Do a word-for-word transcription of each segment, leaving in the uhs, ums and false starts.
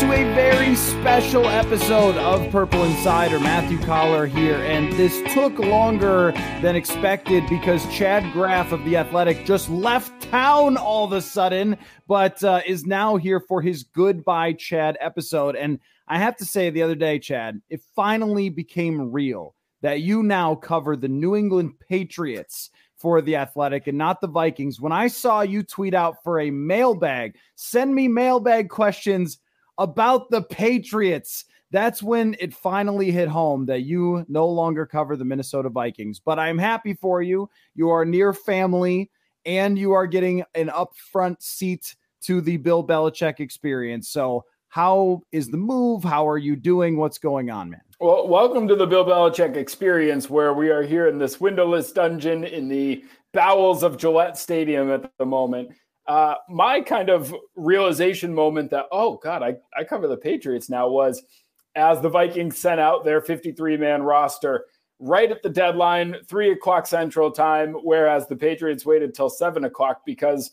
To a very special episode of Purple Insider. Matthew Collar here, and this took longer than expected because Chad Graff of The Athletic just left town all of a sudden, but uh, is now here for his Goodbye Chad episode. And I have to say, the other day, Chad, it finally became real that you now cover the New England Patriots for The Athletic and not the Vikings. When I saw you tweet out for a mailbag, send me mailbag questions about the Patriots, that's when it finally hit home that you no longer cover the Minnesota Vikings. But I'm happy for you. You are near family, and you are getting an upfront seat to the Bill Belichick experience. So how is the move? How are you doing? What's going on, man? Well, welcome to the Bill Belichick experience, where we are here in this windowless dungeon in the bowels of Gillette Stadium at the moment. Uh, my kind of realization moment that, oh, God, I, I cover the Patriots now was as the Vikings sent out their fifty-three man roster right at the deadline, three o'clock Central Time, whereas the Patriots waited till seven o'clock because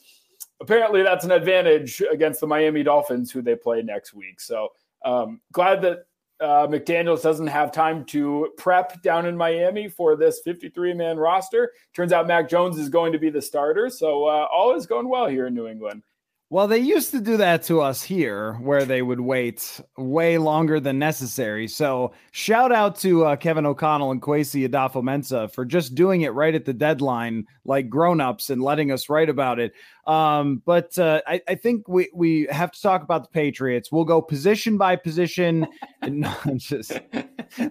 apparently that's an advantage against the Miami Dolphins, who they play next week. So um, glad that uh, McDaniels doesn't have time to prep down in Miami for this fifty-three man roster. Turns out Mac Jones is going to be the starter. So uh, all is going well here in New England. Well, they used to do that to us here where they would wait way longer than necessary. So shout out to uh, Kevin O'Connell and Kwesi Adafo-Mensah for just doing it right at the deadline, like grownups, and letting us write about it. Um, but uh, I, I think we, we have to talk about the Patriots. We'll go position by position. And no, I'm just,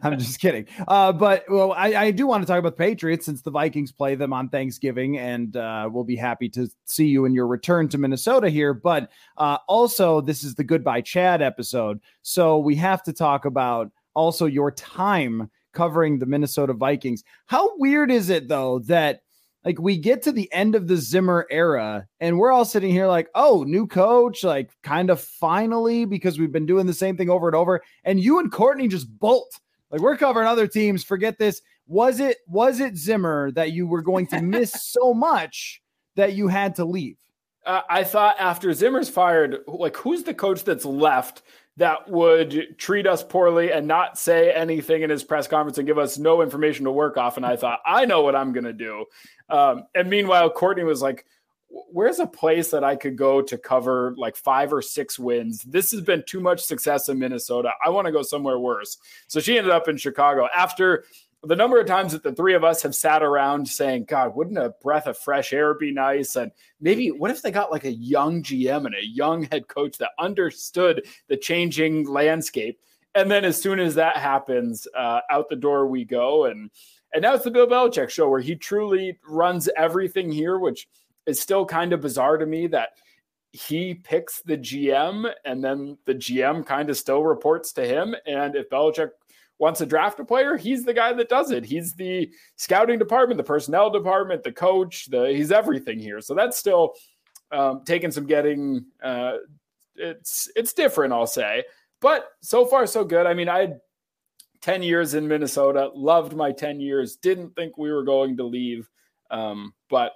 I'm just kidding. Uh, but well, I, I do want to talk about the Patriots since the Vikings play them on Thanksgiving, and uh, we'll be happy to see you in your return to Minnesota here. But uh, also, this is the Goodbye Chad episode, so we have to talk about also your time covering the Minnesota Vikings. How weird is it, though, that like we get to the end of the Zimmer era and we're all sitting here like, oh, new coach, like kind of finally, because we've been doing the same thing over and over. And you and Courtney just bolt like we're covering other teams. Forget this. Was it was it Zimmer that you were going to miss so much that you had to leave? Uh, I thought after Zimmer's fired, like, who's the coach that's left that would treat us poorly and not say anything in his press conference and give us no information to work off? And I thought, I know what I'm going to do. Um, and meanwhile, Courtney was like, where's a place that I could go to cover like five or six wins? This has been too much success in Minnesota. I want to go somewhere worse. So she ended up in Chicago after the number of times that the three of us have sat around saying, God, wouldn't a breath of fresh air be nice? And maybe what if they got like a young G M and a young head coach that understood the changing landscape? And then as soon as that happens, uh, out the door we go. And, and now it's the Bill Belichick show where he truly runs everything here, which is still kind of bizarre to me that he picks the G M and then the G M kind of still reports to him. And if Belichick wants to draft a player, he's the guy that does it. He's the scouting department, the personnel department, the coach, the he's everything here. So that's still um, taking some getting. Uh, it's it's different, I'll say. But so far, so good. I mean, I had ten years in Minnesota, loved my ten years, didn't think we were going to leave, um, but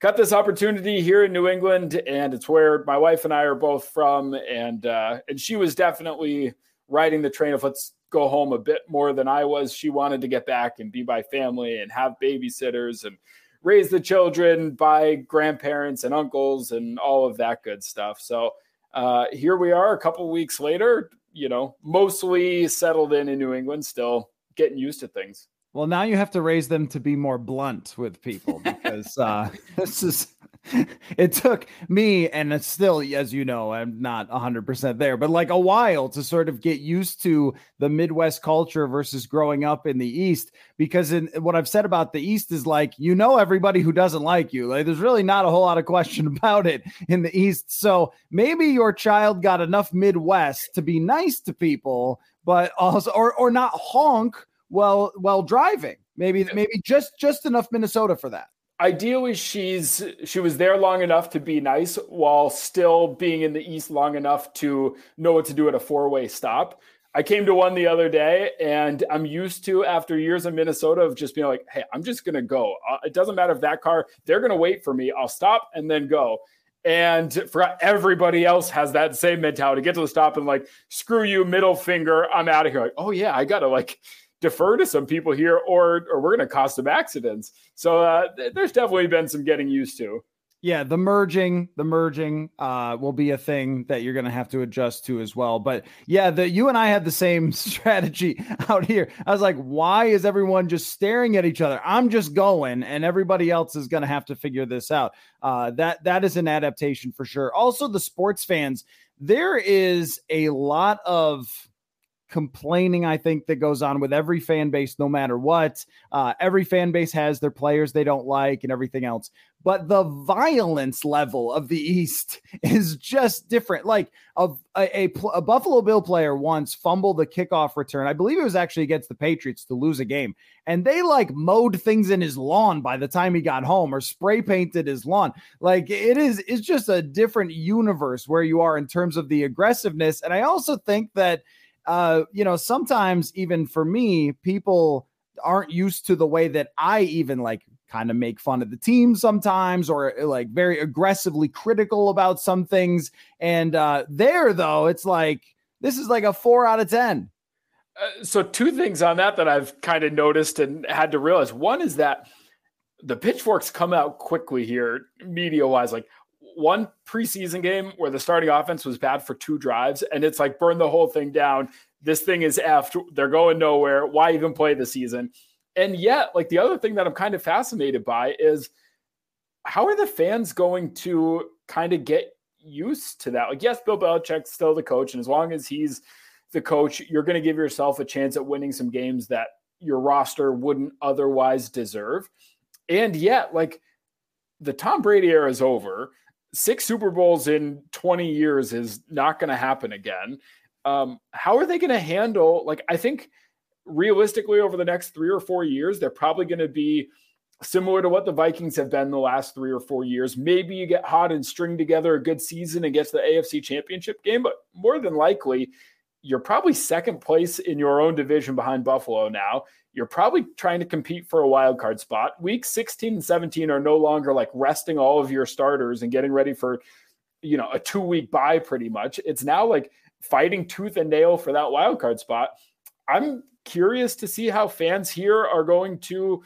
got this opportunity here in New England, and it's where my wife and I are both from. And uh, and she was definitely riding the train of let's go home a bit more than I was. She wanted to get back and be by family and have babysitters and raise the children by grandparents and uncles and all of that good stuff. So uh, here we are a couple weeks later, you know, mostly settled in in New England, still getting used to things. Well, now you have to raise them to be more blunt with people because uh, this is It took me, and it's still, as you know, I'm not one hundred percent there, but like a while to sort of get used to the Midwest culture versus growing up in the East, because in what I've said about the East is like, you know, everybody who doesn't like you, like there's really not a whole lot of question about it in the East. So maybe your child got enough Midwest to be nice to people, but also, or, or not honk while, while driving. Maybe, maybe just, just enough Minnesota for that. Ideally, she's she was there long enough to be nice while still being in the East long enough to know what to do at a four-way stop. I came to one the other day, and I'm used to, after years in Minnesota, of just being like, hey, I'm just going to go. It doesn't matter if that car, they're going to wait for me. I'll stop and then go. And forgot everybody else has that same mentality. Get to the stop and like, screw you, middle finger, I'm out of here. Like, oh, yeah, I got to like – defer to some people here, or or we're going to cause some accidents. So uh, th- there's definitely been some getting used to. Yeah, the merging, the merging uh, will be a thing that you're going to have to adjust to as well. But yeah, the, you and I had the same strategy out here. I was like, why is everyone just staring at each other? I'm just going, and everybody else is going to have to figure this out. Uh, that that is an adaptation for sure. Also, the sports fans, there is a lot of complaining, I think, that goes on with every fan base, no matter what. Uh, every fan base has their players they don't like and everything else. But the violence level of the East is just different. Like a, a, a, a Buffalo Bill player once fumbled the kickoff return. I believe it was actually against the Patriots to lose a game. And they like mowed things in his lawn by the time he got home, or spray painted his lawn. Like it is, it's just a different universe where you are in terms of the aggressiveness. And I also think that Uh, you know, sometimes even for me, people aren't used to the way that I even like kind of make fun of the team sometimes, or like very aggressively critical about some things. And uh, there, though, it's like this is like a four out of ten. Uh, so two things on that that I've kind of noticed and had to realize. One is that the pitchforks come out quickly here, media wise, like one preseason game where the starting offense was bad for two drives, and it's like, burn the whole thing down. This thing is effed. They're going nowhere. Why even play the season? And yet, like, the other thing that I'm kind of fascinated by is how are the fans going to kind of get used to that? Like, yes, Bill Belichick's still the coach, and as long as he's the coach, you're going to give yourself a chance at winning some games that your roster wouldn't otherwise deserve. And yet, like, the Tom Brady era is over. Six Super Bowls in twenty years is not going to happen again. Um, how are they going to handle, like, I think realistically over the next three or four years, they're probably going to be similar to what the Vikings have been the last three or four years. Maybe you get hot and string together a good season and get to the A F C Championship game, but more than likely you're probably second place in your own division behind Buffalo now. You're probably trying to compete for a wild card spot. Week sixteen and seventeen are no longer like resting all of your starters and getting ready for, you know, a two week bye pretty much. It's now like fighting tooth and nail for that wild card spot. I'm curious to see how fans here are going to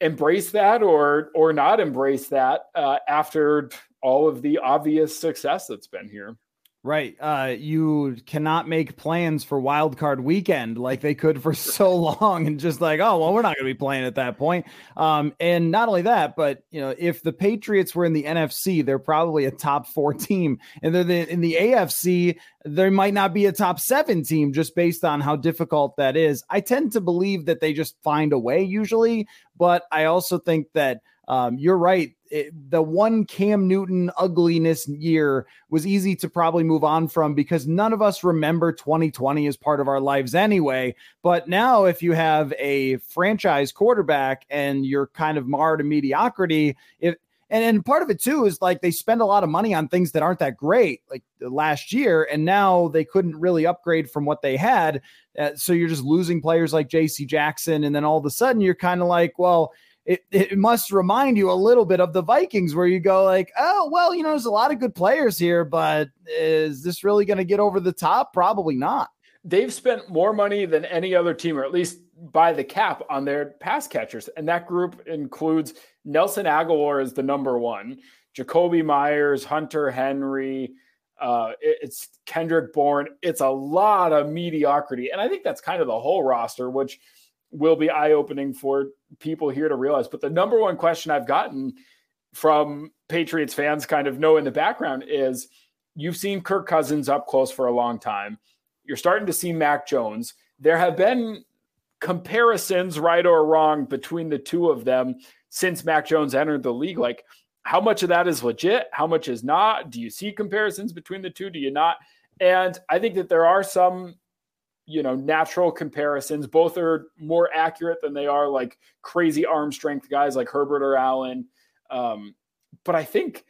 embrace that or, or not embrace that uh, after all of the obvious success that's been here. Right. Uh, you cannot make plans for wild card weekend like they could for so long, and just like, oh, well, we're not going to be playing at that point. Um, and not only that, but, you know, if the Patriots were in the N F C, they're probably a top four team, and they're the, in the A F C, there might not be a top seven team just based on how difficult that is. I tend to believe that they just find a way usually, but I also think that Um, you're right. It, the one Cam Newton ugliness year was easy to probably move on from, because none of us remember twenty twenty as part of our lives anyway. But now if you have a franchise quarterback and you're kind of marred in mediocrity, if and, and part of it too is like they spend a lot of money on things that aren't that great, like last year, and now they couldn't really upgrade from what they had. Uh, so you're just losing players like J C Jackson. And then all of a sudden you're kind of like, well, It, it must remind you a little bit of the Vikings, where you go like, oh, well, you know, there's a lot of good players here, but is this really going to get over the top? Probably not. They've spent more money than any other team, or at least by the cap, on their pass catchers. And that group includes Nelson Agholor as the number one, Jacoby Myers, Hunter Henry, uh, it, it's Kendrick Bourne. It's a lot of mediocrity. And I think that's kind of the whole roster, which will be eye-opening for people here to realize. But the number one question I've gotten from Patriots fans kind of know in the background is you've seen Kirk Cousins up close for a long time. You're starting to see Mac Jones. There have been comparisons, right or wrong, between the two of them since Mac Jones entered the league. Like, how much of that is legit? How much is not? Do you see comparisons between the two? Do you not? And I think that there are some, you know, natural comparisons. Both are more accurate than they are like crazy arm strength guys like Herbert or Allen. Um, but I think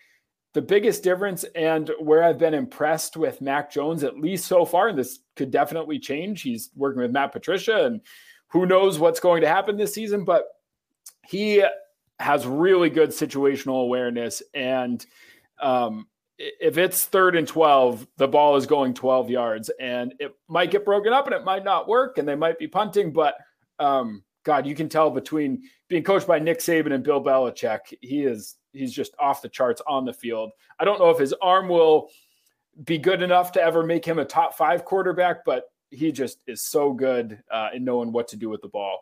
the biggest difference and where I've been impressed with Mac Jones, at least so far, and this could definitely change. He's working with Matt Patricia and who knows what's going to happen this season, but he has really good situational awareness. And um, if it's third and twelve, the ball is going twelve yards and it might get broken up and it might not work and they might be punting, but um, God, you can tell between being coached by Nick Saban and Bill Belichick, he is, he's just off the charts on the field. I don't know if his arm will be good enough to ever make him a top five quarterback, but he just is so good uh, in knowing what to do with the ball.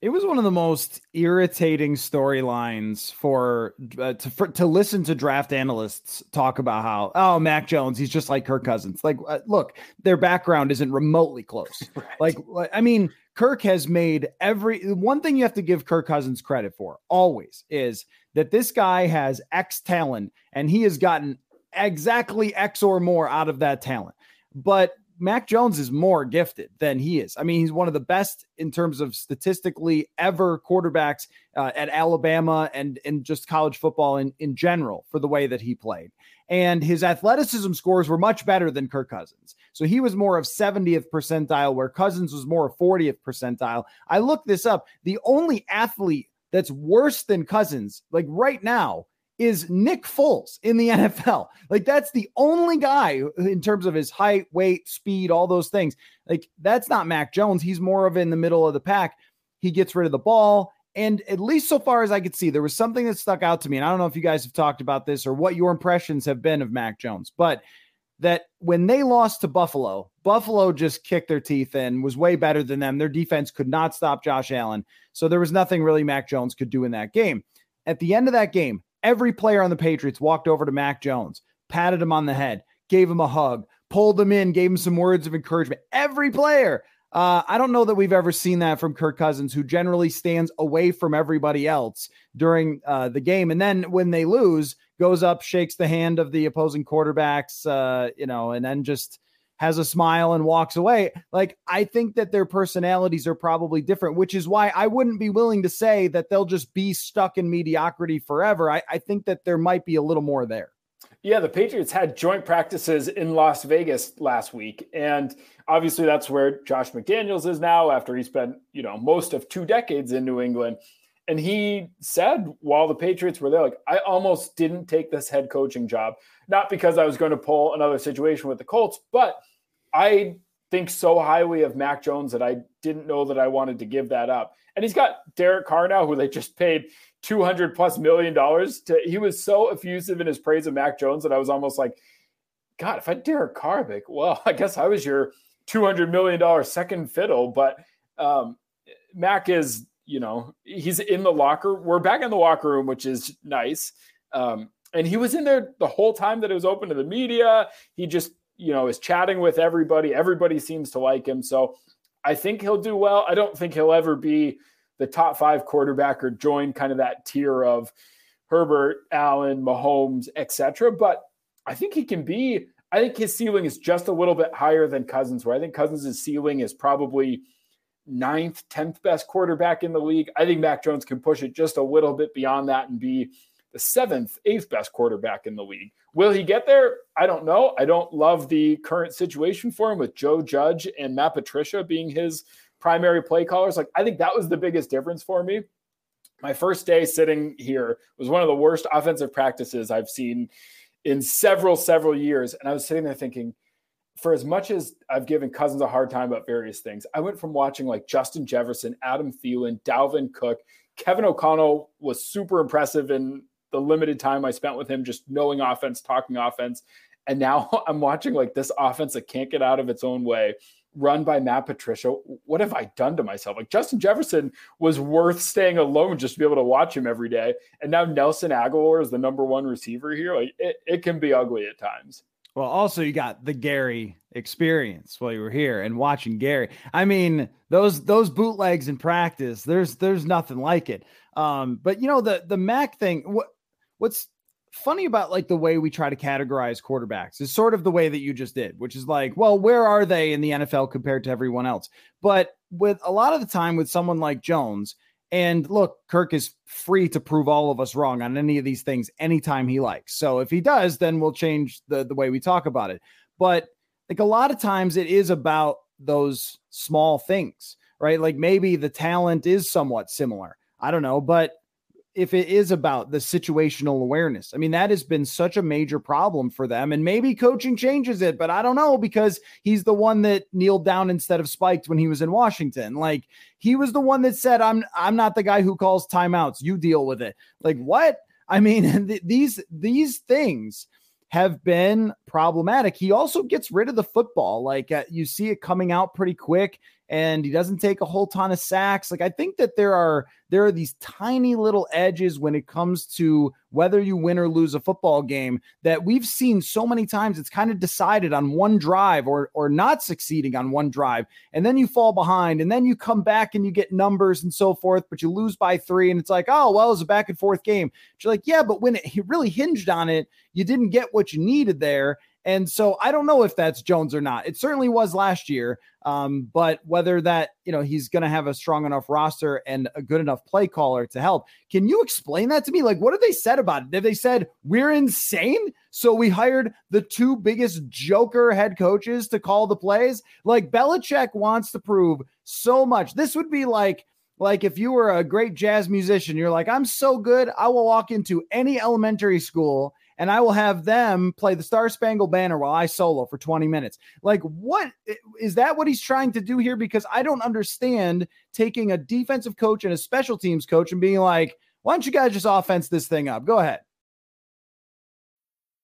It was one of the most irritating storylines for, uh, to, for to listen to draft analysts talk about how, oh, Mac Jones, he's just like Kirk Cousins. Like, uh, look, their background isn't remotely close. Right. Like, I mean, Kirk has made every one thing you have to give Kirk Cousins credit for always is that this guy has X talent and he has gotten exactly X or more out of that talent. But Mac Jones is more gifted than he is. I mean, he's one of the best in terms of statistically ever quarterbacks uh, at Alabama and, and just college football in, in general for the way that he played. And his athleticism scores were much better than Kirk Cousins. So he was more of seventieth percentile, where Cousins was more of fortieth percentile. I looked this up. The only athlete that's worse than Cousins, like right now, is Nick Foles in the N F L. Like, that's the only guy in terms of his height, weight, speed, all those things. Like, that's not Mac Jones. He's more of in the middle of the pack. He gets rid of the ball. And at least so far as I could see, there was something that stuck out to me. And I don't know if you guys have talked about this or what your impressions have been of Mac Jones, but that when they lost to Buffalo, Buffalo just kicked their teeth in, was way better than them. Their defense could not stop Josh Allen. So there was nothing really Mac Jones could do in that game. At the end of that game, every player on the Patriots walked over to Mac Jones, patted him on the head, gave him a hug, pulled him in, gave him some words of encouragement. Every player. Uh, I don't know that we've ever seen that from Kirk Cousins, who generally stands away from everybody else during uh, the game. And then when they lose, goes up, shakes the hand of the opposing quarterbacks, uh, you know, and then just has a smile and walks away. Like, I think that their personalities are probably different, which is why I wouldn't be willing to say that they'll just be stuck in mediocrity forever. I, I think that there might be a little more there. Yeah. The Patriots had joint practices in Las Vegas last week. And obviously that's where Josh McDaniels is now after he spent, you know, most of two decades in New England. And he said, while the Patriots were there, like, I almost didn't take this head coaching job, not because I was going to pull another situation with the Colts, but I think so highly of Mac Jones that I didn't know that I wanted to give that up. And he's got Derek Carr now, who they just paid two hundred plus million dollars to. He was so effusive in his praise of Mac Jones that I was almost like, God, if I had Derek Carr, like, well, I guess I was your two hundred million dollars second fiddle. But um, Mac is, you know, he's in the locker. We're back in the locker room, which is nice. Um, and he was in there the whole time that it was open to the media. He just, you know, is chatting with everybody. Everybody seems to like him. So I think he'll do well. I don't think he'll ever be the top five quarterback or join kind of that tier of Herbert, Allen, Mahomes, et cetera. But I think he can be, I think his ceiling is just a little bit higher than Cousins, where I think Cousins' ceiling is probably ninth, tenth best quarterback in the league. I think Mac Jones can push it just a little bit beyond that and be the seventh, eighth best quarterback in the league. Will he get there? I don't know. I don't love the current situation for him with Joe Judge and Matt Patricia being his primary play callers. Like, I think that was the biggest difference for me. My first day sitting here was one of the worst offensive practices I've seen in several, several years. And I was sitting there thinking, for as much as I've given Cousins a hard time about various things, I went from watching like Justin Jefferson, Adam Thielen, Dalvin Cook. Kevin O'Connell was super impressive in the limited time I spent with him, just knowing offense, talking offense. And now I'm watching like this offense that can't get out of its own way. run by Matt Patricia. What have I done to myself? Like, Justin Jefferson was worth staying alone just to be able to watch him every day. And now Nelson Agholor is the number one receiver here. Like, it, it can be ugly at times. Well, also you got the Gary experience while you were here and watching Gary. I mean, those, those bootlegs in practice, there's, there's nothing like it. Um, but you know, the, the Mac thing, what, what's funny about like the way we try to categorize quarterbacks is sort of the way that you just did, which is like, well, where are they in the N F L compared to everyone else? But with a lot of the time with someone like Jones, and look, Kirk is free to prove all of us wrong on any of these things anytime he likes. So if he does, then we'll change the, the way we talk about it. But like a lot of times it is about those small things, right? Like maybe the talent is somewhat similar. I don't know. But if it is about the situational awareness, I mean, that has been such a major problem for them. And maybe coaching changes it, but I don't know, because he's the one that kneeled down instead of spiked when he was in Washington. Like, he was the one that said, I'm, I'm not the guy who calls timeouts. You deal with it. Like, what? I mean, th- these, these things have been problematic. He also gets rid of the football. Like, uh, you see it coming out pretty quick, and he doesn't take a whole ton of sacks. Like, I think that there are, there are these tiny little edges when it comes to whether you win or lose a football game that we've seen so many times. It's kind of decided on one drive, or, or not succeeding on one drive. And then you fall behind, and then you come back and you get numbers and so forth, but you lose by three. And it's like, oh, well, it was a back and forth game. But you're like, yeah, but when it, he really hinged on it, you didn't get what you needed there. And so I don't know if that's Jones or not. It certainly was last year. Um, but whether that, you know, he's going to have a strong enough roster and a good enough play caller to help. Can you explain that to me? Like, what have they said about it? Have they said we're insane, so we hired the two biggest joker head coaches to call the plays? Like, Belichick wants to prove so much. This would be like, like if you were a great jazz musician, you're like, I'm so good, I will walk into any elementary school and I will have them play the Star Spangled Banner while I solo for twenty minutes. Like, what is that what he's trying to do here? Because I don't understand taking a defensive coach and a special teams coach and being like, why don't you guys just offense this thing up? Go ahead.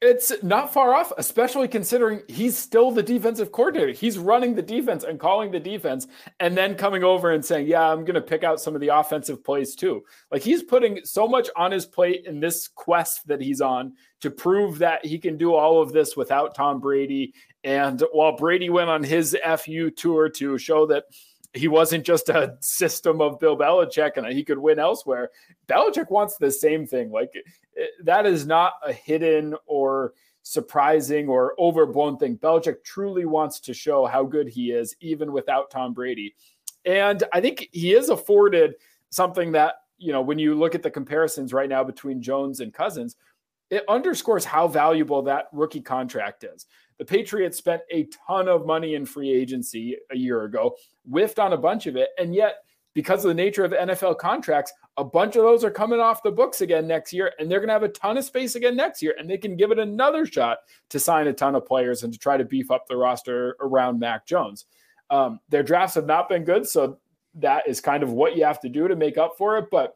It's not far off, especially considering he's still the defensive coordinator. He's running the defense and calling the defense, and then coming over and saying, yeah, I'm going to pick out some of the offensive plays too. Like, he's putting so much on his plate in this quest that he's on to prove that he can do all of this without Tom Brady. And while Brady went on his F U tour to show that he wasn't just a system of Bill Belichick and he could win elsewhere, Belichick wants the same thing. Like, it, that is not a hidden or surprising or overblown thing. Belichick truly wants to show how good he is, even without Tom Brady. And I think he is afforded something that, you know, when you look at the comparisons right now between Jones and Cousins, it underscores how valuable that rookie contract is. The Patriots spent a ton of money in free agency a year ago, whiffed on a bunch of it. And yet, because of the nature of N F L contracts, a bunch of those are coming off the books again next year, and they're going to have a ton of space again next year, and they can give it another shot to sign a ton of players and to try to beef up the roster around Mac Jones. Um, their drafts have not been good, so that is kind of what you have to do to make up for it. But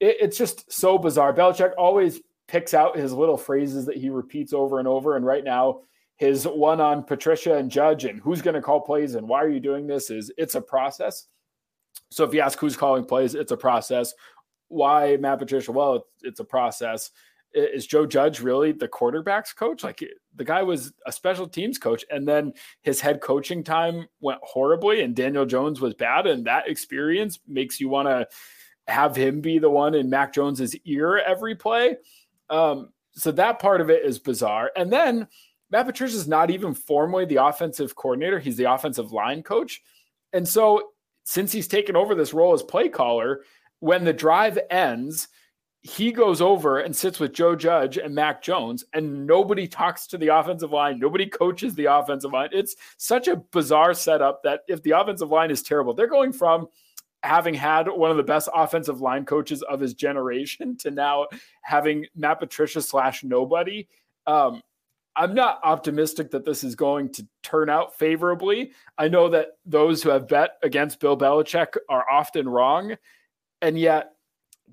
it, it's just so bizarre. Belichick always picks out his little phrases that he repeats over and over, and right now, his one on Patricia and Judge and who's going to call plays and why are you doing this is it's a process. So if you ask who's calling plays, it's a process. Why Matt Patricia? Well, it's a process. Is Joe Judge really the quarterback's coach? Like, the guy was a special teams coach, and then his head coaching time went horribly and Daniel Jones was bad. And that experience makes you want to have him be the one in Mac Jones's ear every play. Um, so that part of it is bizarre. And then Matt Patricia is not even formally the offensive coordinator. He's the offensive line coach. And so since he's taken over this role as play caller, when the drive ends, he goes over and sits with Joe Judge and Mac Jones, and nobody talks to the offensive line. Nobody coaches the offensive line. It's such a bizarre setup that if the offensive line is terrible, they're going from having had one of the best offensive line coaches of his generation to now having Matt Patricia slash nobody. Um, I'm not optimistic that this is going to turn out favorably. I know that those who have bet against Bill Belichick are often wrong, and yet,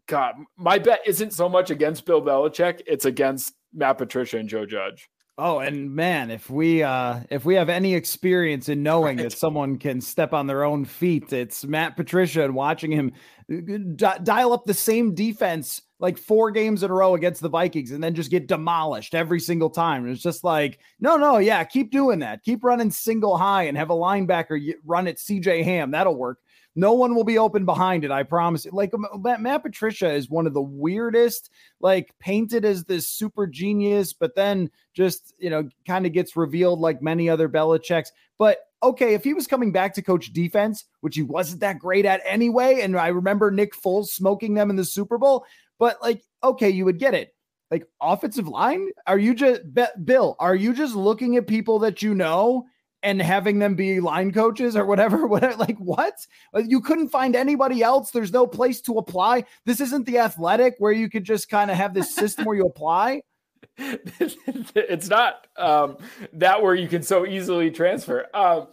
God, my bet isn't so much against Bill Belichick. It's against Matt Patricia and Joe Judge. Oh, and man, if we uh, if we have any experience in knowing right. that someone can step on their own feet, it's Matt Patricia, and watching him d- dial up the same defense like four games in a row against the Vikings and then just get demolished every single time. And it's just like, no, no, yeah, keep doing that. Keep running single high and have a linebacker run at C J Ham. That'll work. No one will be open behind it. I promise. Like Matt Patricia is one of the weirdest, like painted as this super genius, but then just, you know, kind of gets revealed like many other Belichick's. But okay, if he was coming back to coach defense, which he wasn't that great at anyway. And I remember Nick Foles smoking them in the Super Bowl, but like, okay, you would get it. Like offensive line. Are you just Bill, are you just looking at people that, you know, and having them be line coaches or whatever, whatever, like what? You couldn't find anybody else. There's no place to apply. This isn't The Athletic where you could just kind of have this system where you apply. It's not um, that where you can so easily transfer. Um,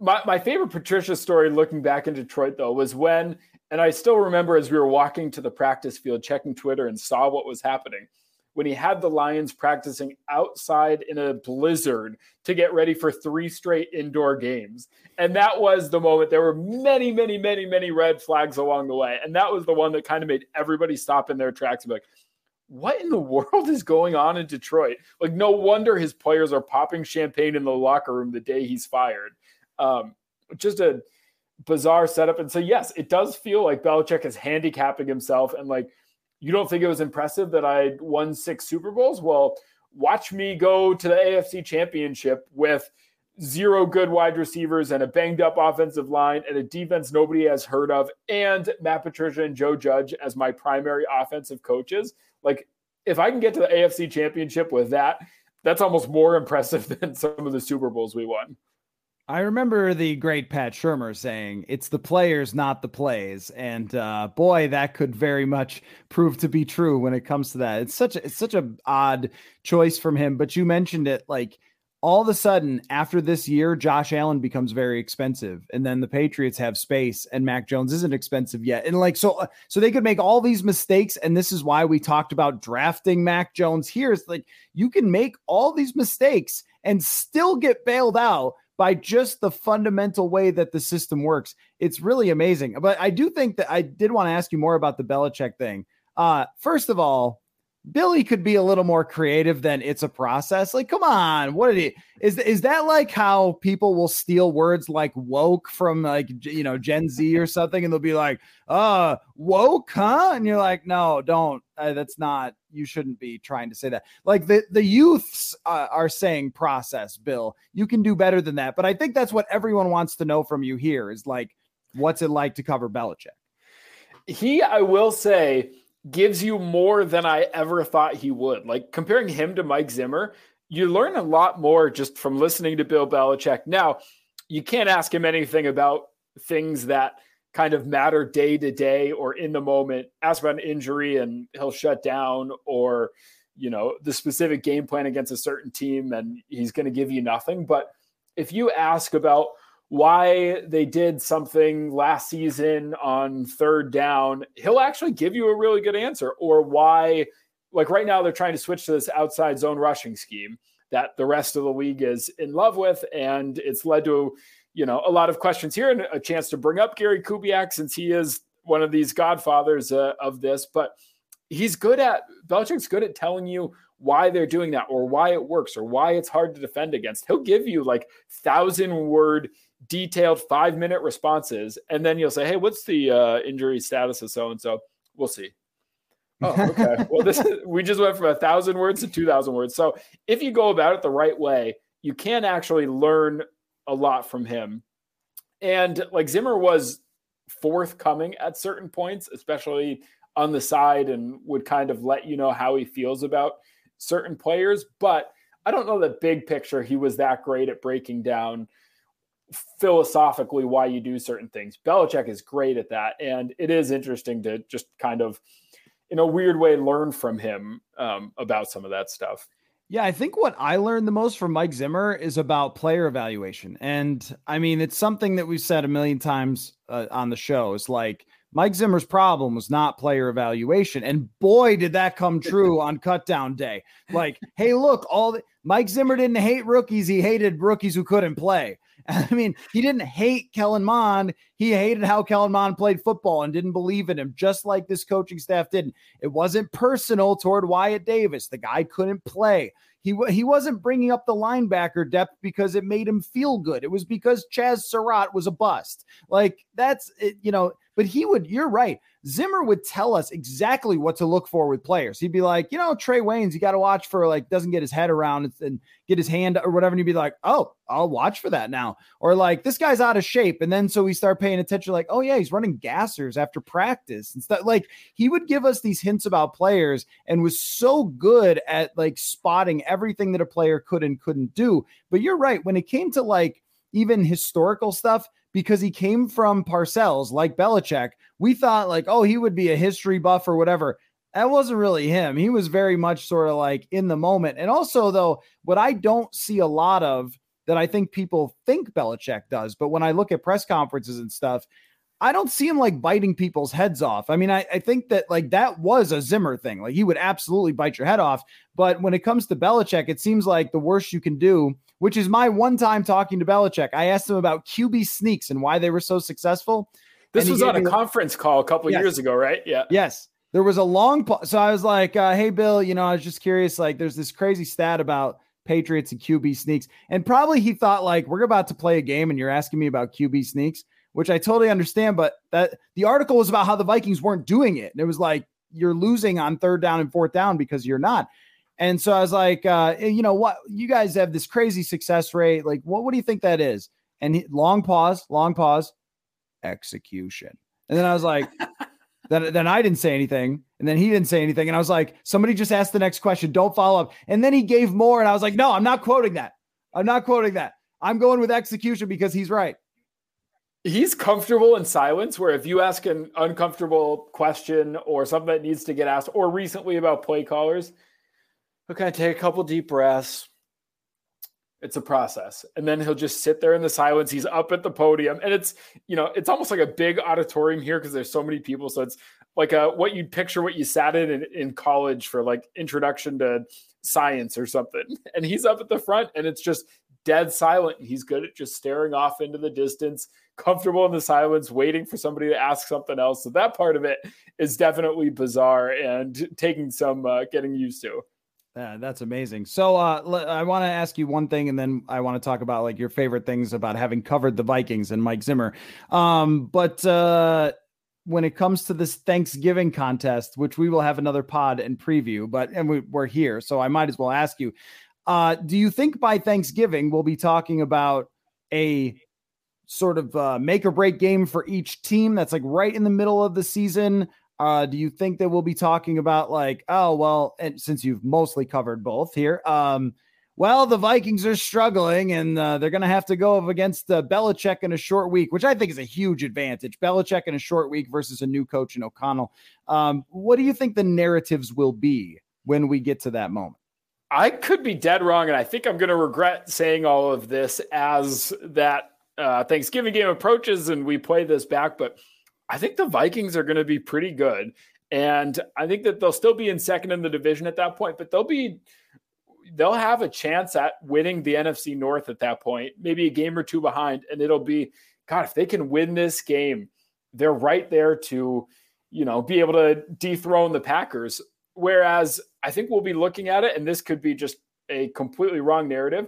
my, my favorite Patricia story looking back in Detroit though was when, and I still remember as we were walking to the practice field, checking Twitter and saw what was happening, when he had the Lions practicing outside in a blizzard to get ready for three straight indoor games. And that was the moment. There were many, many, many, many red flags along the way. And that was the one that kind of made everybody stop in their tracks and be like, what in the world is going on in Detroit? Like, no wonder his players are popping champagne in the locker room the day he's fired. Um, just a bizarre setup. And so, yes, it does feel like Belichick is handicapping himself and like, you don't think it was impressive that I won six Super Bowls? Well, watch me go to the A F C Championship with zero good wide receivers and a banged up offensive line and a defense nobody has heard of, and Matt Patricia and Joe Judge as my primary offensive coaches. Like, if I can get to the A F C Championship with that, that's almost more impressive than some of the Super Bowls we won. I remember the great Pat Shurmur saying, it's the players, not the plays. And uh, boy, that could very much prove to be true when it comes to that. It's such a, it's such an odd choice from him, but you mentioned it, like all of a sudden after this year, Josh Allen becomes very expensive. And then the Patriots have space and Mac Jones isn't expensive yet. And like, so, so they could make all these mistakes. And this is why we talked about drafting Mac Jones here. It's like, you can make all these mistakes and still get bailed out by just the fundamental way that the system works. It's really amazing. But I do think that I did want to ask you more about the Belichick thing. Uh, first of all, Billy could be a little more creative than it's a process. Like, come on, what is it? Is, is that like how people will steal words like woke from like, you know, Gen Z or something? And they'll be like, uh, woke, huh? And you're like, no, don't. Uh, that's not, you shouldn't be trying to say that. Like the, the youths uh, are saying process, Bill, you can do better than that. But I think that's what everyone wants to know from you here is like, what's it like to cover Belichick? He, I will say, gives you more than I ever thought he would. Like comparing him to Mike Zimmer, you learn a lot more just from listening to Bill Belichick. Now, you can't ask him anything about things that kind of matter day to day or in the moment. Ask about an injury and he'll shut down, or, you know, the specific game plan against a certain team and he's going to give you nothing. But if you ask about why they did something last season on third down, he'll actually give you a really good answer. Or why, like right now, they're trying to switch to this outside zone rushing scheme that the rest of the league is in love with. And it's led to, you know, a lot of questions here and a chance to bring up Gary Kubiak since he is one of these godfathers uh, of this. But he's good at, Belichick's good at telling you why they're doing that or why it works or why it's hard to defend against. He'll give you like thousand word detailed five minute responses. And then you'll say, hey, what's the uh, injury status of so-and-so? We'll see. Oh, okay. Well, this is, we just went from a thousand words to two thousand words. So if you go about it the right way, you can actually learn a lot from him. And like Zimmer was forthcoming at certain points, especially on the side and would kind of let you know how he feels about certain players. But I don't know that big picture he was that great at breaking down philosophically why you do certain things. Belichick is great at that. And it is interesting to just kind of, in a weird way, learn from him um, about some of that stuff. Yeah, I think what I learned the most from Mike Zimmer is about player evaluation. And I mean, it's something that we've said a million times uh, on the show. It's like Mike Zimmer's problem was not player evaluation. And boy, did that come true on cutdown day. Like, hey, look, all the- Mike Zimmer didn't hate rookies. He hated rookies who couldn't play. I mean, he didn't hate Kellen Mond. He hated how Kellen Mond played football and didn't believe in him, just like this coaching staff didn't. It wasn't personal toward Wyatt Davis. The guy couldn't play. He, he wasn't bringing up the linebacker depth because it made him feel good. It was because Chaz Surratt was a bust. Like, that's, you know, but he would, you're right. Zimmer would tell us exactly what to look for with players. He'd be like, you know, Trey Waynes, you got to watch for, like, doesn't get his head around and get his hand or whatever. And you'd be like, oh, I'll watch for that now. Or like, this guy's out of shape. And then so we start paying attention, like, oh yeah, he's running gassers after practice and stuff. Like, he would give us these hints about players and was so good at like spotting everything that a player could and couldn't do. But you're right. When it came to like even historical stuff, because he came from Parcells, like Belichick, we thought like, oh, he would be a history buff or whatever. That wasn't really him. He was very much sort of like in the moment. And also, though, what I don't see a lot of that I think people think Belichick does, but when I look at press conferences and stuff, I don't see him like biting people's heads off. I mean, I, I think that like that was a Zimmer thing. Like, he would absolutely bite your head off. But when it comes to Belichick, it seems like the worst you can do, which is my one time talking to Belichick, I asked him about Q B sneaks and why they were so successful. This was on a conference call a couple of years ago, right? Yeah. Yes. There was a long pause. So I was like, uh, hey, Bill, you know, I was just curious. Like, there's this crazy stat about Patriots and Q B sneaks. And probably he thought, like, we're about to play a game and you're asking me about Q B sneaks, which I totally understand. But that the article was about how the Vikings weren't doing it. And it was like, you're losing on third down and fourth down because you're not. And so I was like, uh, you know what, you guys have this crazy success rate. Like, what, what do you think that is? And he, long pause, long pause, execution. And then I was like, then, then I didn't say anything. And then he didn't say anything. And I was like, somebody just asked the next question. Don't follow up. And then he gave more. And I was like, no, I'm not quoting that. I'm not quoting that. I'm going with execution because he's right. He's comfortable in silence, where if you ask an uncomfortable question or something that needs to get asked, or recently about play callers, okay, take a couple deep breaths. It's a process. And then he'll just sit there in the silence. He's up at the podium. And it's, you know, it's almost like a big auditorium here because there's so many people. So it's like a, what you'd picture what you sat in, in in college for like introduction to science or something. And he's up at the front and it's just dead silent. He's good at just staring off into the distance, comfortable in the silence, waiting for somebody to ask something else. So that part of it is definitely bizarre and taking some uh, getting used to. Yeah, that's amazing. So uh, l- I want to ask you one thing, and then I want to talk about like your favorite things about having covered the Vikings and Mike Zimmer. Um, but uh, when it comes to this Thanksgiving contest, which we will have another pod and preview, but and we, we're here, so I might as well ask you, uh, do you think by Thanksgiving we'll be talking about a sort of uh, make or break game for each team that's like right in the middle of the season? Uh, do you think that we'll be talking about like, oh, well, and since you've mostly covered both here, um, well, the Vikings are struggling and uh, they're going to have to go up against uh, Belichick in a short week, which I think is a huge advantage. Belichick in a short week versus a new coach in O'Connell. Um, what do you think the narratives will be when we get to that moment? I could be dead wrong. And I think I'm going to regret saying all of this as that uh, Thanksgiving game approaches and we play this back, but I think the Vikings are going to be pretty good. And I think that they'll still be in second in the division at that point, but they'll be, they'll have a chance at winning the N F C North at that point, maybe a game or two behind. And it'll be, God, if they can win this game, they're right there to, you know, be able to dethrone the Packers. Whereas I think we'll be looking at it, and this could be just a completely wrong narrative.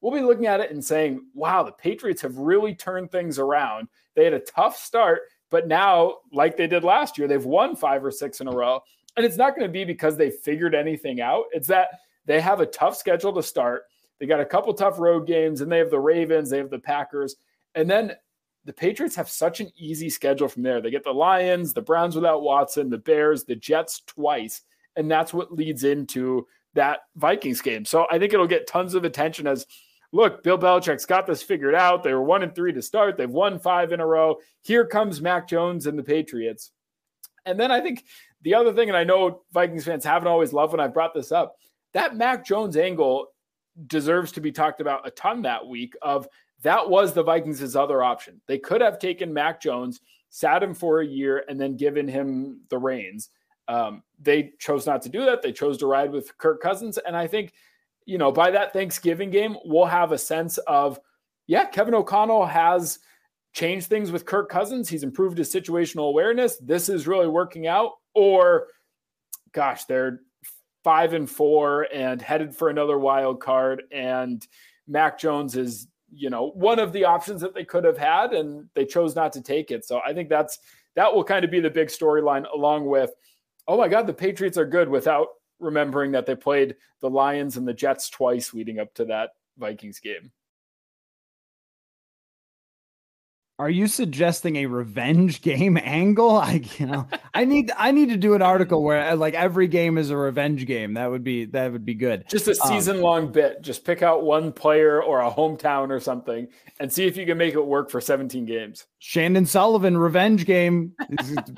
We'll be looking at it and saying, wow, the Patriots have really turned things around. They had a tough start, but now, like they did last year, they've won five or six in a row. And it's not going to be because they figured anything out. It's that they have a tough schedule to start. They got a couple tough road games, and they have the Ravens, they have the Packers. And then the Patriots have such an easy schedule from there. They get the Lions, the Browns without Watson, the Bears, the Jets twice, and that's what leads into that Vikings game. So I think it'll get tons of attention as, look, Bill Belichick's got this figured out. They were one and three to start. They've won five in a row. Here comes Mac Jones and the Patriots. And then I think the other thing, and I know Vikings fans haven't always loved when I brought this up, that Mac Jones angle deserves to be talked about a ton that week of that was the Vikings' other option. They could have taken Mac Jones, sat him for a year, and then given him the reins. Um, they chose not to do that. They chose to ride with Kirk Cousins. And I think, you know, by that Thanksgiving game, we'll have a sense of, yeah, Kevin O'Connell has changed things with Kirk Cousins. He's improved his situational awareness. This is really working out. Or, gosh, they're five and four and headed for another wild card. And Mac Jones is, you know, one of the options that they could have had, and they chose not to take it. So I think that's, that will kind of be the big storyline, along with, oh my God, the Patriots are good, without remembering that they played the Lions and the Jets twice leading up to that Vikings game. Are you suggesting a revenge game angle? I, you know, I need, I need to do an article where like every game is a revenge game. That would be, that would be good. Just a season long um, bit. Just pick out one player or a hometown or something and see if you can make it work for seventeen games. Shandon Sullivan revenge game,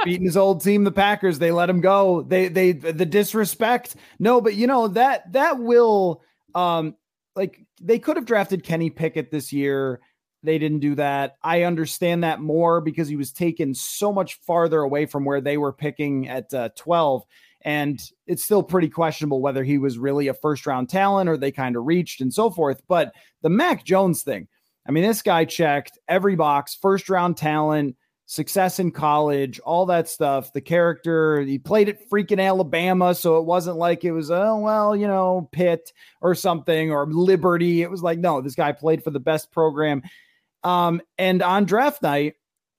beating his old team, the Packers. They let him go. They, they, the disrespect. No, but you know, that, that will, um, like they could have drafted Kenny Pickett this year. They didn't do that. I understand that more because he was taken so much farther away from where they were picking at uh, twelve. And it's still pretty questionable whether he was really a first round talent or they kind of reached and so forth. But the Mac Jones thing, I mean, this guy checked every box, first round talent, success in college, all that stuff, the character. He played at freaking Alabama. So it wasn't like it was, oh, well, you know, Pitt or something or Liberty. It was like, no, this guy played for the best program. Um, and on draft night,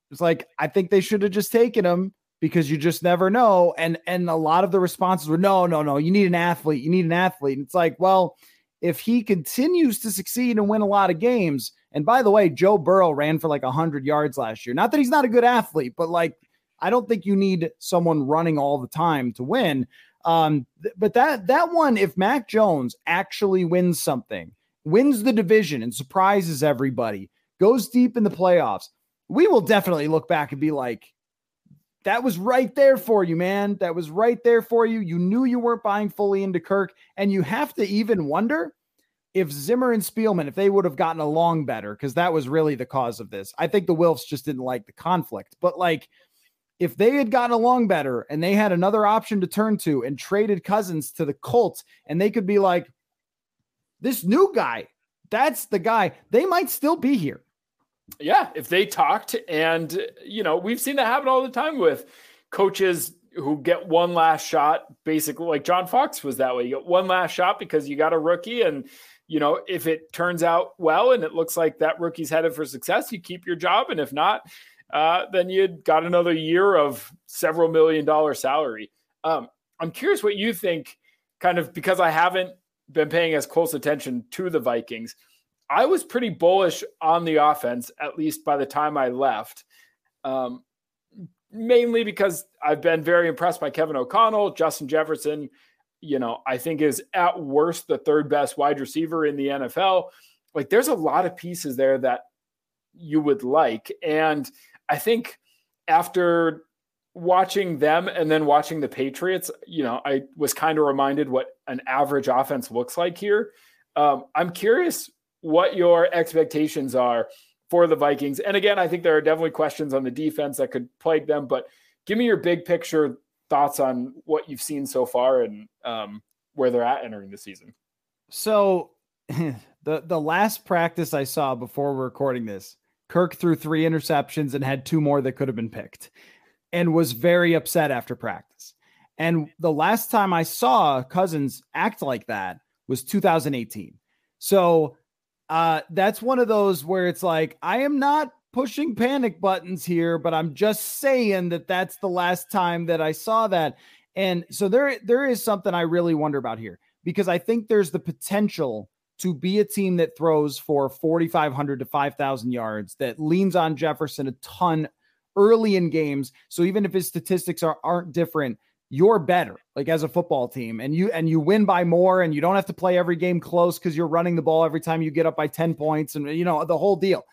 it's like, I think they should have just taken him because you just never know. And, and a lot of the responses were, no, no, no, you need an athlete. You need an athlete. And it's like, well, if he continues to succeed and win a lot of games. And by the way, Joe Burrow ran for like a hundred yards last year. Not that he's not a good athlete, but like, I don't think you need someone running all the time to win. Um, th- but that, that one, if Mac Jones actually wins something, wins the division and surprises everybody, goes deep in the playoffs, we will definitely look back and be like, that was right there for you, man. That was right there for you. You knew you weren't buying fully into Kirk. And you have to even wonder if Zimmer and Spielman, if they would have gotten along better, because that was really the cause of this. I think the Wilfs just didn't like the conflict. But like, if they had gotten along better and they had another option to turn to and traded Cousins to the Colts, and they could be like, this new guy, that's the guy, they might still be here. Yeah, if they talked. And, you know, we've seen that happen all the time with coaches who get one last shot, basically, like John Fox was that way. You get one last shot because you got a rookie. And, you know, if it turns out well, and it looks like that rookie's headed for success, you keep your job. And if not, uh, then you'd got another year of several million dollar salary. Um, I'm curious what you think, kind of, because I haven't been paying as close attention to the Vikings. I was pretty bullish on the offense, at least by the time I left, um, mainly because I've been very impressed by Kevin O'Connell. Justin Jefferson, you know, I think is at worst the third best wide receiver in the N F L. Like, there's a lot of pieces there that you would like. And I think after watching them and then watching the Patriots, you know, I was kind of reminded what an average offense looks like here. Um, I'm curious what your expectations are for the Vikings. And again, I think there are definitely questions on the defense that could plague them, but give me your big picture thoughts on what you've seen so far and um, where they're at entering the season. So the, the last practice I saw before we're recording this, Kirk threw three interceptions and had two more that could have been picked and was very upset after practice. And the last time I saw Cousins act like that was two thousand eighteen. So Uh, that's one of those where it's like, I am not pushing panic buttons here, but I'm just saying that that's the last time that I saw that. And so there, there is something I really wonder about here, because I think there's the potential to be a team that throws for forty-five hundred to five thousand yards, that leans on Jefferson a ton early in games. So even if his statistics are, aren't different, you're better, like, as a football team, and you, and you win by more, and you don't have to play every game close because you're running the ball every time you get up by ten points, and, you know, the whole deal.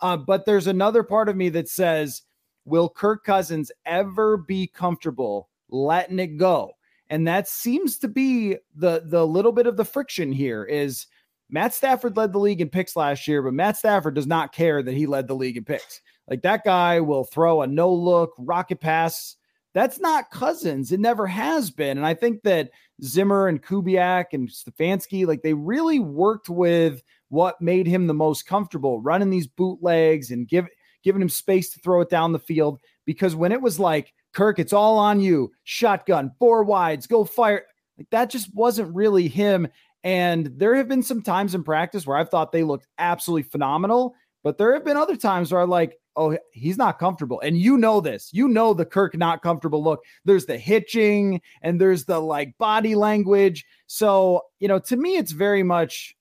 Uh, but there's another part of me that says, will Kirk Cousins ever be comfortable letting it go? And that seems to be the, the little bit of the friction here is Matt Stafford led the league in picks last year, but Matt Stafford does not care that he led the league in picks. Like, that guy will throw a no look rocket pass. That's not Cousins. It never has been. And I think that Zimmer and Kubiak and Stefanski, like, they really worked with what made him the most comfortable, running these bootlegs and give, giving him space to throw it down the field. Because when it was like, Kirk, it's all on you, shotgun, four wides, go fire, like, that just wasn't really him. And there have been some times in practice where I've thought they looked absolutely phenomenal, but there have been other times where I'm like, oh, he's not comfortable. And you know this, you know, the Kirk not comfortable look. There's the hitching and there's the, like, body language. So, you know, to me, it's very much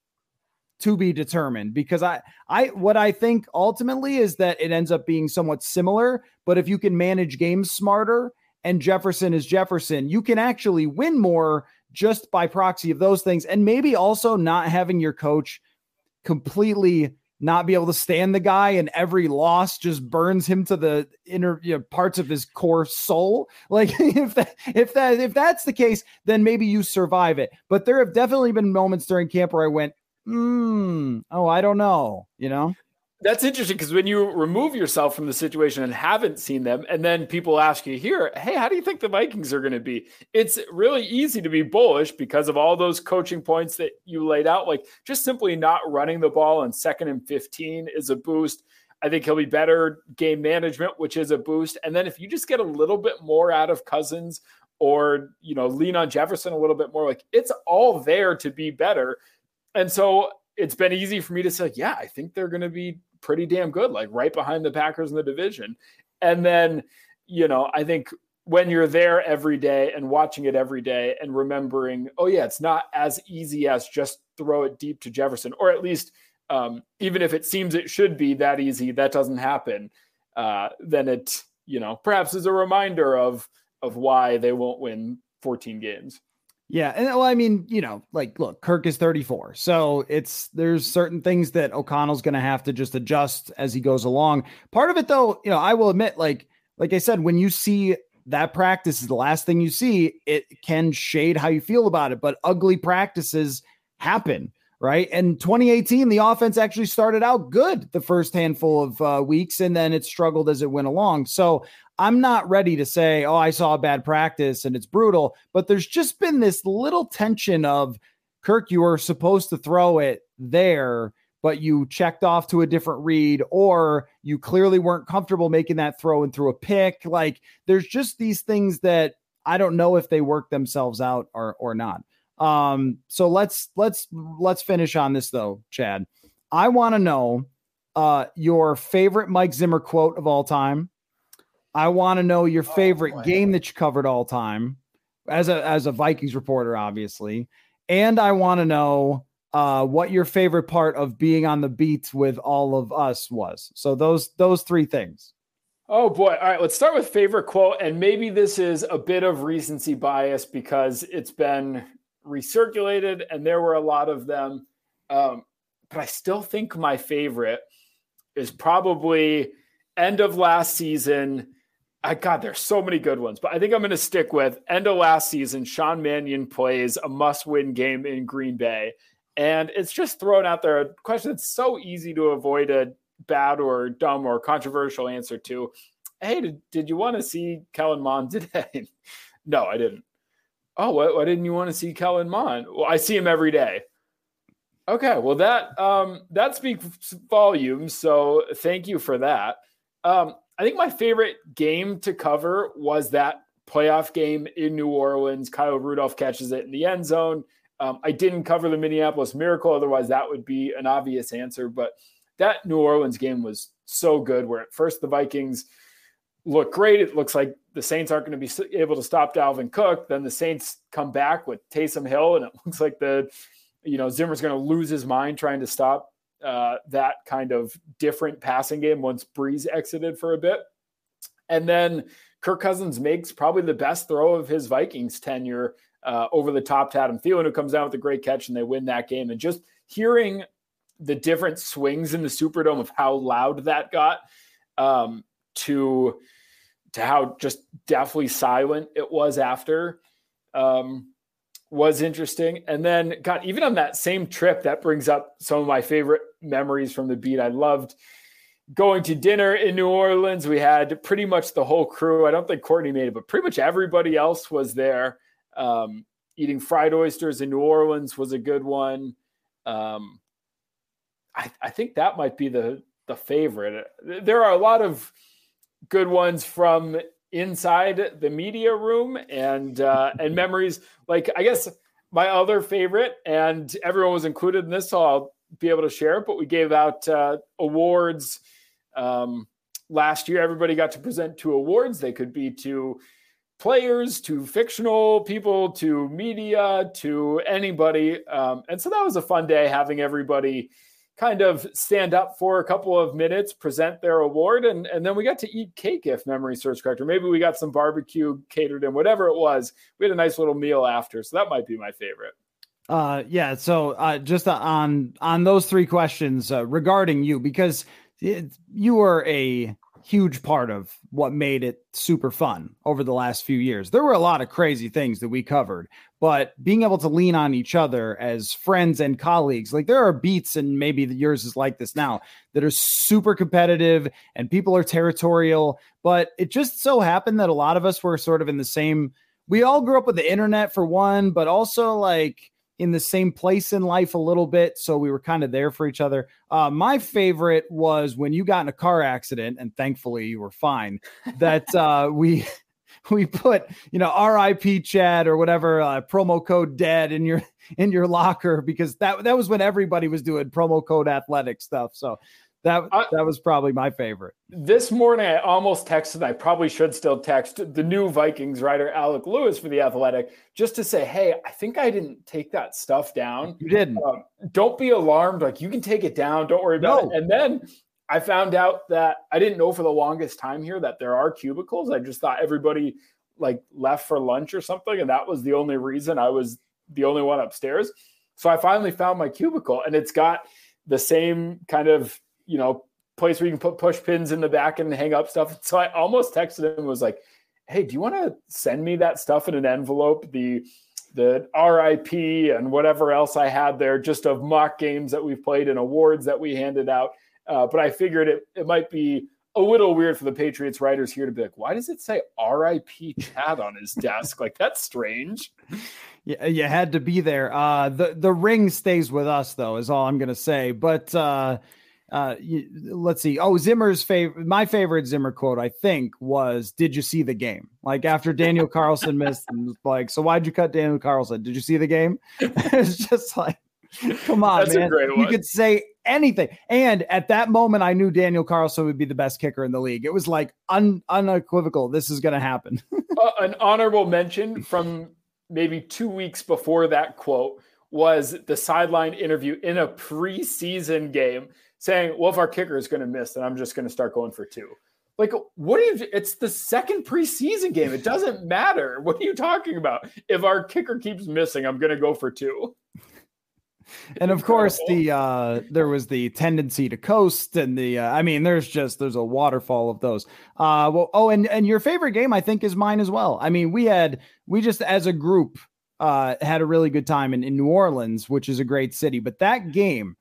to be determined, because I, I, what I think ultimately is that it ends up being somewhat similar, but if you can manage games smarter and Jefferson is Jefferson, you can actually win more just by proxy of those things. And maybe also not having your coach completely not be able to stand the guy, and every loss just burns him to the inner, you know, parts of his core soul. Like, if that, if that, if that's the case, then maybe you survive it. But there have definitely been moments during camp where I went, Hmm. Oh, I don't know. You know, that's interesting. Cause when you remove yourself from the situation and haven't seen them, and then people ask you here, hey, how do you think the Vikings are going to be? It's really easy to be bullish because of all those coaching points that you laid out. Like, just simply not running the ball on second and fifteen is a boost. I think he'll be better game management, which is a boost. And then if you just get a little bit more out of Cousins, or, you know, lean on Jefferson a little bit more, like, it's all there to be better. And so it's been easy for me to say, yeah, I think they're going to be pretty damn good, like, right behind the Packers in the division. And then, you know, I think when you're there every day and watching it every day and remembering, oh yeah, it's not as easy as just throw it deep to Jefferson, or at least um, even if it seems it should be that easy, that doesn't happen. Uh, then it, you know, perhaps is a reminder of, of why they won't win fourteen games. Yeah. And well, I mean, you know, like, look, Kirk is thirty-four. So it's, there's certain things that O'Connell's going to have to just adjust as he goes along. Part of it though, you know, I will admit, like, like I said, when you see that practice is the last thing you see, it can shade how you feel about it, but ugly practices happen. Right. And twenty eighteen, the offense actually started out good the first handful of uh, weeks, and then it struggled as it went along. So I'm not ready to say, oh, I saw a bad practice and it's brutal, but there's just been this little tension of, Kirk, you were supposed to throw it there, but you checked off to a different read, or you clearly weren't comfortable making that throw and threw a pick. Like, there's just these things that I don't know if they work themselves out or, or not. Um, so let's, let's, let's finish on this though, Chad. I want to know, uh, your favorite Mike Zimmer quote of all time. I want to know your favorite oh, game that you covered all time as a, as a Vikings reporter, obviously. And I want to know, uh, what your favorite part of being on the beat with all of us was. So those, those three things. Oh boy. All right. Let's start with favorite quote. And maybe this is a bit of recency bias because it's been recirculated and there were a lot of them. Um, but I still think my favorite is probably end of last season. I, God, there's so many good ones, but I think I'm going to stick with end of last season. Sean Mannion plays a must-win game in Green Bay, and it's just thrown out there a question that's so easy to avoid a bad or dumb or controversial answer to. Hey, did, did you want to see Kellen Mond today? No, I didn't. Oh, why, why didn't you want to see Kellen Mond? Well, I see him every day. Okay, well, that um, that speaks volumes, so thank you for that. Um, I think my favorite game to cover was that playoff game in New Orleans. Kyle Rudolph catches it in the end zone. Um, I didn't cover the Minneapolis Miracle, otherwise that would be an obvious answer, but that New Orleans game was so good, where at first the Vikings look great. It looks like the Saints aren't going to be able to stop Dalvin Cook. Then the Saints come back with Taysom Hill, and it looks like the you know, Zimmer's going to lose his mind trying to stop uh, that kind of different passing game once Breeze exited for a bit. And then Kirk Cousins makes probably the best throw of his Vikings tenure uh, over the top to Adam Thielen, who comes down with a great catch, and they win that game. And just hearing the different swings in the Superdome of how loud that got um, to to how just deathly silent it was after um, was interesting. And then, God, even on that same trip, that brings up some of my favorite memories from the beat. I loved going to dinner in New Orleans. We had pretty much the whole crew. I don't think Courtney made it, but pretty much everybody else was there. Um, eating fried oysters in New Orleans was a good one. Um, I, I think that might be the, the favorite. There are a lot of good ones from inside the media room and, uh, and memories. Like, I guess my other favorite, and everyone was included in this, so I'll be able to share it, but we gave out uh, awards um, last year. Everybody got to present two awards. They could be to players, to fictional people, to media, to anybody. Um, and so that was a fun day, having everybody kind of stand up for a couple of minutes, present their award. And, and then we got to eat cake, if memory serves correct, or maybe we got some barbecue catered in, whatever it was. We had a nice little meal after. So that might be my favorite. Uh, yeah. So, uh, just on, on those three questions, uh, regarding you, because it, you were a huge part of what made it super fun over the last few years. There were a lot of crazy things that we covered, but being able to lean on each other as friends and colleagues, like there are beats, and maybe yours is like this now, that are super competitive and people are territorial, but it just so happened that a lot of us were sort of in the same, we all grew up with the internet for one, but also like in the same place in life a little bit. So we were kind of there for each other. Uh, my favorite was when you got in a car accident, and thankfully you were fine, that uh, we, we put, you know, R I P Chad or whatever uh, promo code dead in your, in your locker, because that, that was when everybody was doing promo code athletic stuff. So that, I, that was probably my favorite. This morning, I almost texted, I probably should still text the new Vikings writer, Alec Lewis, for The Athletic, just to say, hey, I think I didn't take that stuff down. You didn't. Um, don't be alarmed. Like, you can take it down. Don't worry about no. it. And then I found out that I didn't know for the longest time here that there are cubicles. I just thought everybody like left for lunch or something. And that was the only reason I was the only one upstairs. So I finally found my cubicle, and it's got the same kind of, you know, place where you can put push pins in the back and hang up stuff. So I almost texted him and was like, hey, do you want to send me that stuff in an envelope? The, the R I P and whatever else I had there, just of mock games that we've played and awards that we handed out. Uh, but I figured it, it might be a little weird for the Patriots writers here to be like, why does it say R I P Chad on his desk? Like, that's strange. Yeah. You had to be there. Uh, the, the ring stays with us though, is all I'm going to say. But, uh, Uh, you, let's see. Oh, Zimmer's favorite, my favorite Zimmer quote, I think, was, did you see the game? Like, after Daniel Carlson missed, and like, so why'd you cut Daniel Carlson? Did you see the game? It's just like, come on, that's man. You could say anything. And at that moment, I knew Daniel Carlson would be the best kicker in the league. It was like un, unequivocal. This is going to happen. uh, an honorable mention from maybe two weeks before that quote was the sideline interview in a preseason game, saying, well, if our kicker is going to miss, then I'm just going to start going for two. Like, what are you, it's the second preseason game. It doesn't matter. What are you talking about? If our kicker keeps missing, I'm going to go for two. And of course, the uh, there was the tendency to coast, and the uh, I mean, there's just there's a waterfall of those. Uh, well, oh, and and your favorite game, I think, is mine as well. I mean, we had we just as a group uh, had a really good time in, in New Orleans, which is a great city. But that game,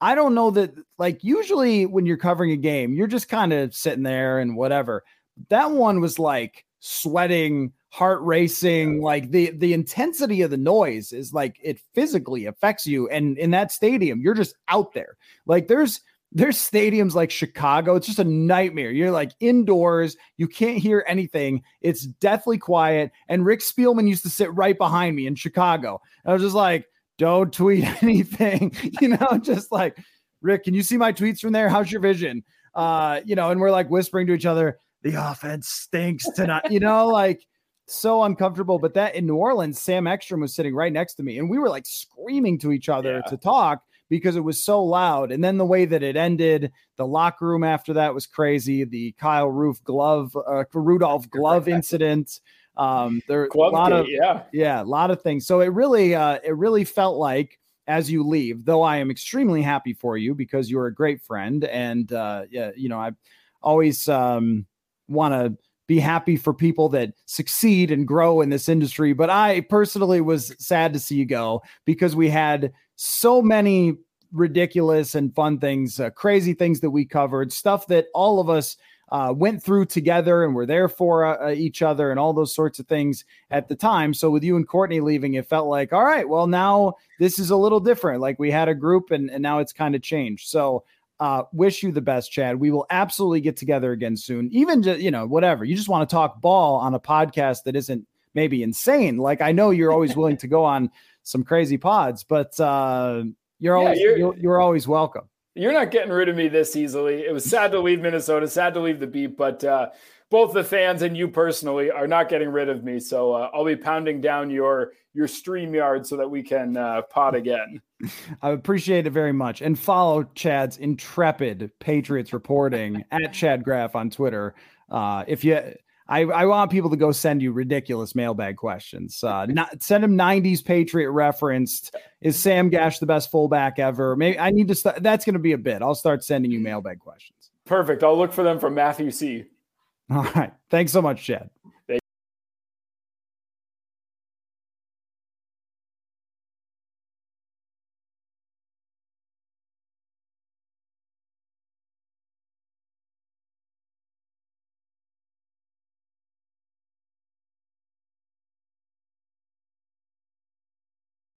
I don't know that, like, usually when you're covering a game, you're just kind of sitting there and whatever. That one was like sweating, heart racing, like the, the intensity of the noise is like, it physically affects you. And in that stadium, you're just out there. Like there's, there's stadiums like Chicago. It's just a nightmare. You're like indoors. You can't hear anything. It's deathly quiet. And Rick Spielman used to sit right behind me in Chicago. I was just like, don't tweet anything, you know, just like, Rick, can you see my tweets from there? How's your vision? Uh, you know, and we're like whispering to each other, the offense stinks tonight, you know, like, so uncomfortable. But that in New Orleans, Sam Ekstrom was sitting right next to me, and we were like screaming to each other yeah. to talk because it was so loud. And then the way that it ended, the locker room after that was crazy. The Kyle Roof glove, uh, Rudolph glove incident. Um, there a lot of yeah, yeah, a lot of things. So it really, uh, it really felt like as you leave, though, I am extremely happy for you because you're a great friend, and uh, yeah, you know, I always um, want to be happy for people that succeed and grow in this industry. But I personally was sad to see you go because we had so many ridiculous and fun things, uh, crazy things that we covered, stuff that all of us uh, went through together and were there for uh, each other and all those sorts of things at the time. So with you and Courtney leaving, it felt like, all right, well, now this is a little different. Like we had a group and, and now it's kind of changed. So Uh, wish you the best, Chad. We will absolutely get together again soon. Even, just, you know, whatever. You just want to talk ball on a podcast that isn't maybe insane. Like, I know you're always willing to go on some crazy pods, but uh, you're always yeah, you're, you're, you're always welcome. You're not getting rid of me this easily. It was sad to leave Minnesota, sad to leave the beat, but uh, both the fans and you personally are not getting rid of me. So uh, I'll be pounding down your your StreamYard so that we can uh, pod again. I appreciate it very much. And follow Chad's intrepid Patriots reporting at Chad Graff on Twitter. Uh, if you, I, I want people to go send you ridiculous mailbag questions. Uh, not, send them nineties Patriot referenced. Is Sam Gash the best fullback ever? Maybe I need to start. That's going to be a bit. I'll start sending you mailbag questions. Perfect. I'll look for them from Matthew C. All right. Thanks so much, Chad.